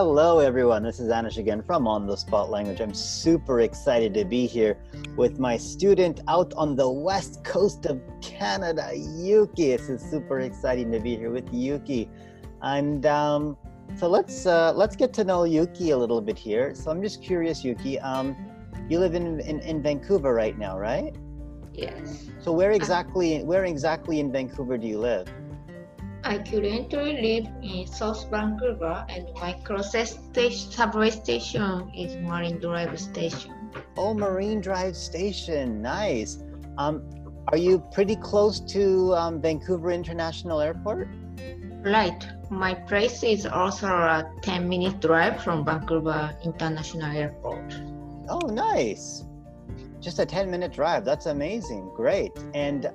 Hello everyone, this is Anish again from On The Spot Language. I'm super excited to be here with my student out on the west coast of Canada, Yuki. It's super exciting to be here with Yuki. And so let's get to know Yuki a little bit here. So I'm just curious, Yuki, you live in Vancouver right now, right? Yes. So where exactly in Vancouver do you live? I currently live in South Vancouver, and my closest subway station is Marine Drive Station. Oh, Marine Drive Station, nice. Are you pretty close to Vancouver International Airport? Right. My place is also a 10-minute drive from Vancouver International Airport. Oh, nice. Just a 10-minute drive. That's amazing. Great. And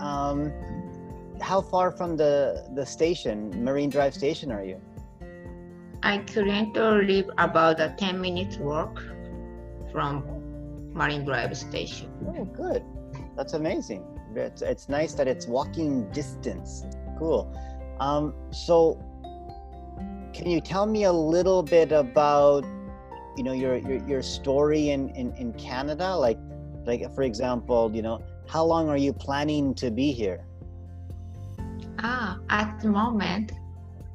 how far from the station, Marine Drive Station, are you? I currently live about a 10-minute walk from Marine Drive Station. Oh, good. That's amazing. It's nice that it's walking distance. Cool. So can you tell me a little bit about, you know, your story in Canada? Like for example, you know, how long are you planning to be here? At the moment,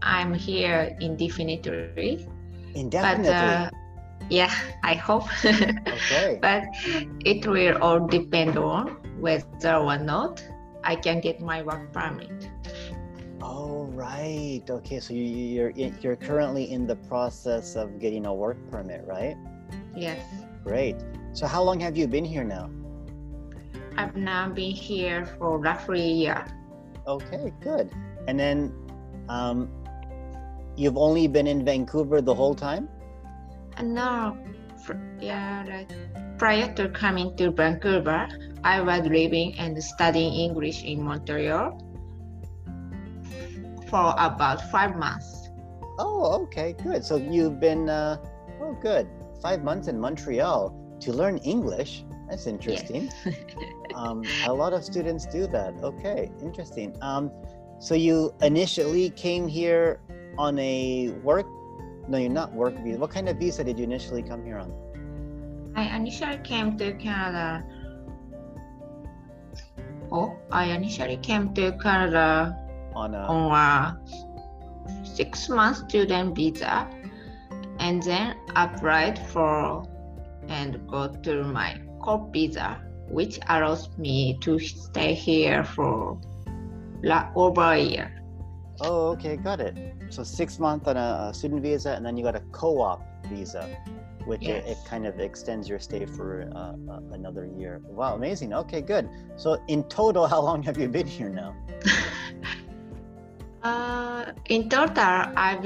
I'm here indefinitely. Indefinitely? But, yeah, I hope. Okay. But it will all depend on whether or not I can get my work permit. Oh, right. Okay, so you're currently in the process of getting a work permit, right? Yes. Great. So how long have you been here now? I've now been here for roughly a year. Okay, good. And then you've only been in Vancouver the whole time? No. Prior to coming to Vancouver, I was living and studying English in Montreal for about 5 months. Oh, okay, good. So you've been, 5 months in Montreal to learn English. That's interesting. Yes. A lot of students do that. Okay, interesting. So you initially came here on a work? No, you're not work visa. What kind of visa did you initially come here on? I initially came to Canada on a 6-month student visa, and then applied for and got to my co-op visa, which allows me to stay here for over a year. Oh, okay, got it. So 6 months on a student visa, and then you got a co-op visa, which yes, it kind of extends your stay for another year. Wow, amazing. Okay, good. So in total, how long have you been here now? In total, I've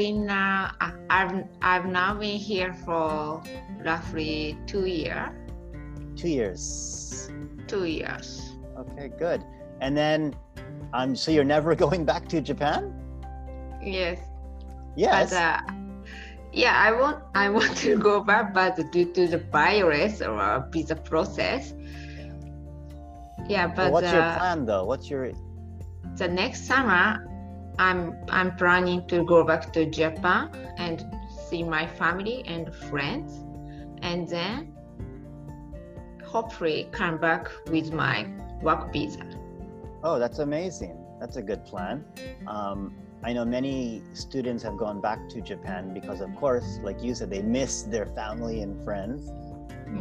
now been here for roughly 2 years. 2 years. 2 years. Okay, good. And then, so you're never going back to Japan? Yes. Yes. But, I want to go back, but due to the virus or visa process. Yeah, but what's your plan though? The next summer, I'm planning to go back to Japan and see my family and friends, and then hopefully come back with my work visa. Oh, that's amazing. That's a good plan. I know many students have gone back to Japan because, of course, like you said, they miss their family and friends.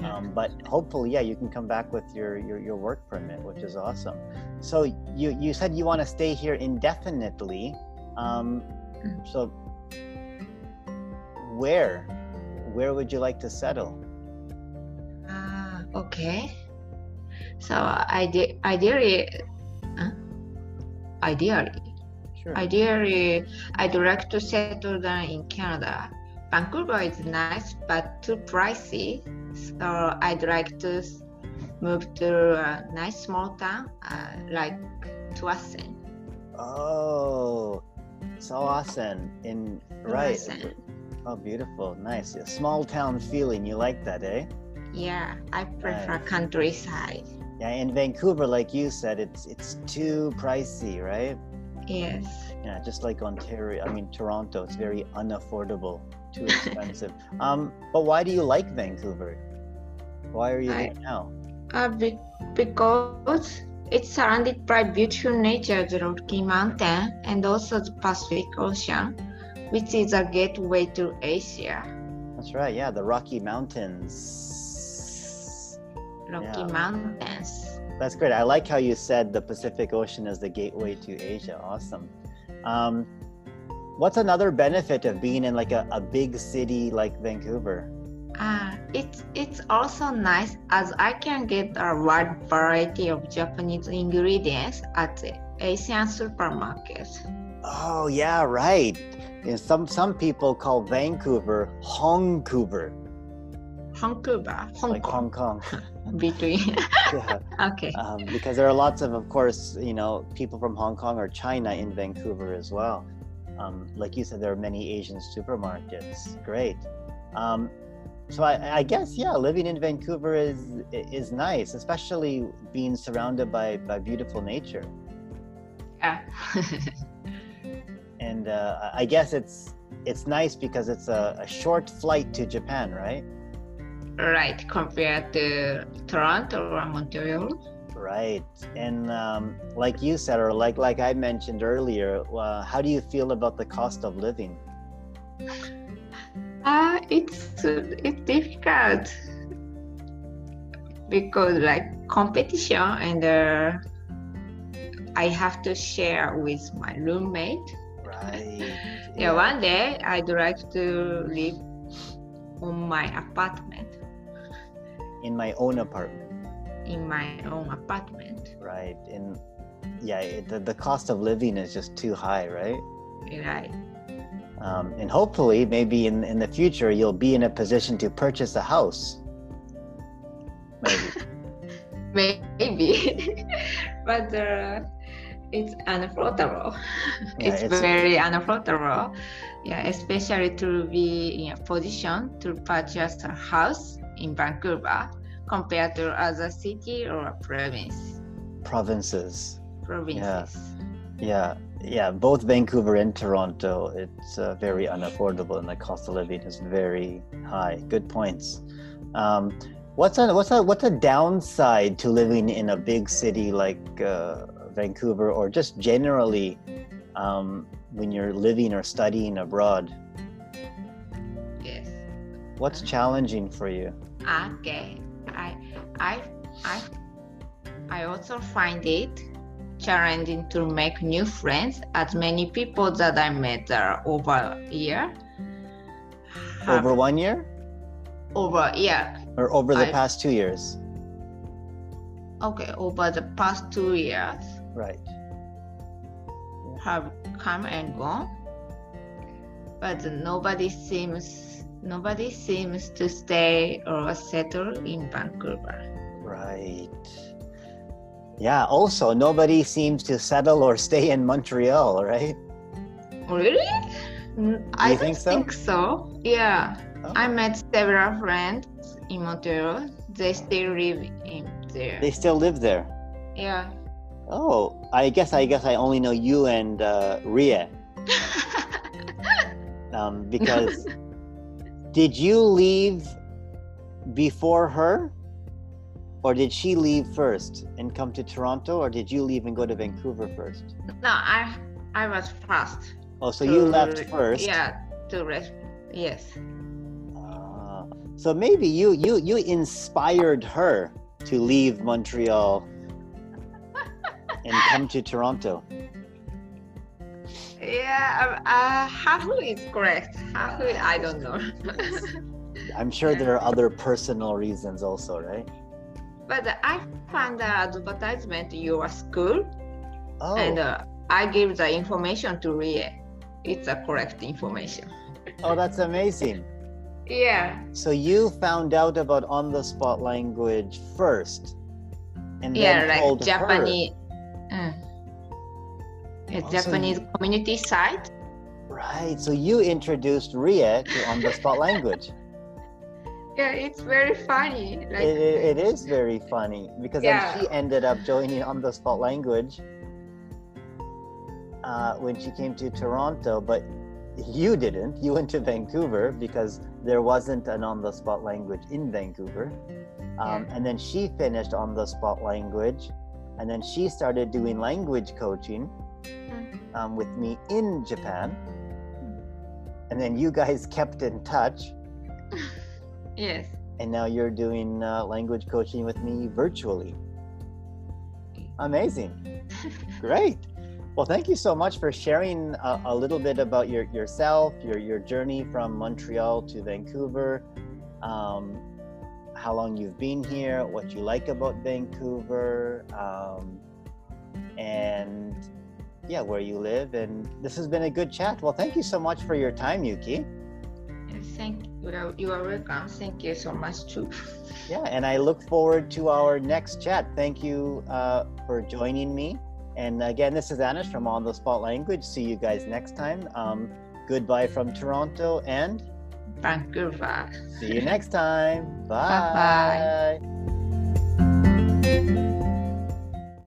Yeah. But hopefully, yeah, you can come back with your work permit, which is awesome. So you said you want to stay here indefinitely. So where would you like to settle? Okay, so ideally, I'd like to settle down in Canada. Vancouver is nice, but too pricey. So I'd like to move to a nice small town like Tsawwassen. Oh, Tsawwassen in right. Oh, beautiful, nice. A small town feeling. You like that, eh? Yeah, I prefer countryside. Yeah, in Vancouver, like you said, it's too pricey, right? Yes. Yeah, just like Ontario, I mean, Toronto, it's very unaffordable, too expensive. But why do you like Vancouver? Why are you there now? Because it's surrounded by beautiful nature, the Rocky Mountain, and also the Pacific Ocean, which is a gateway to Asia. That's right, yeah, the Rocky Mountains. Mountains. That's great. I like how you said the Pacific Ocean is the gateway to Asia. Awesome. What's another benefit of being in like a big city like Vancouver? It's also nice as I can get a wide variety of Japanese ingredients at the Asian supermarkets. Oh yeah, right. And some people call Vancouver Hongcouver. Hongcouver. Like Hong Kong. Between. Yeah. Okay. Because there are lots of course, you know, people from Hong Kong or China in Vancouver as well. Like you said, there are many Asian supermarkets. Great. So I guess, yeah, living in Vancouver is nice, especially being surrounded by beautiful nature. Yeah. And I guess it's nice because it's a short flight to Japan, right? Right, compared to Toronto or Montreal. Right, and like you said, or like I mentioned earlier, how do you feel about the cost of living? It's difficult because like competition, and I have to share with my roommate. Right. Yeah, one day I'd like to live on my apartment. In my own apartment. In my own apartment. Right. And yeah, the cost of living is just too high, right? Right. And hopefully, maybe in the future, you'll be in a position to purchase a house. Maybe. Maybe. But it's unaffordable. Yeah, it's very unaffordable. Yeah, especially to be in a position to purchase a house in Vancouver compared to other city or province. Provinces. Yeah. Both Vancouver and Toronto, it's very unaffordable, and the cost of living is very high. Good points. What's a downside to living in a big city like Vancouver, or just generally when you're living or studying abroad? Yes. What's challenging for you? Okay, I also find it challenging to make new friends, as many people that I met are past 2 years. Okay, over the past 2 years. Right. Have come and gone, but nobody seems to stay or settle in Vancouver. Right. Yeah, also nobody seems to settle or stay in Montreal, right? Really? I don't think so. Yeah. Oh. I met several friends in Montreal. They still live in there. They still live there? Yeah. Oh, I guess I only know you and Rie. Because did you leave before her, or did she leave first and come to Toronto, or did you leave and go to Vancouver first? No, I was first. Oh, so you left first? Yeah, to rest. Yes. So maybe you inspired her to leave Montreal and come to Toronto. Yeah, halfway is correct. Halfway, I don't know. I'm sure there are other personal reasons also, right? But I found the advertisement your school, and I gave the information to Rie. It's the correct information. Oh, that's amazing. Yeah. So you found out about On The Spot Language first, and then told her. Japanese. Awesome. Japanese community site. Right. So you introduced Rie to On The Spot Language. Yeah, it's very funny. Like, it is very funny because then she ended up joining On The Spot Language. when she came to Toronto, but you didn't. You went to Vancouver because there wasn't an on-the-spot language in Vancouver. And then she finished on-the-spot language, and then she started doing language coaching with me in Japan. And then you guys kept in touch. Yes. And now you're doing language coaching with me virtually. Amazing. Great. Well, thank you so much for sharing a little bit about yourself, your journey from Montreal to Vancouver, how long you've been here, what you like about Vancouver, and yeah, where you live. And this has been a good chat. Well, thank you so much for your time, Yuki. Thank you. You are welcome. Thank you so much too. Yeah, and I look forward to our next chat. Thank you for joining me. And again, this is Anish from On The Spot Language. See you guys next time. Goodbye from Toronto and Vancouver. See you next time. Bye. Bye-bye.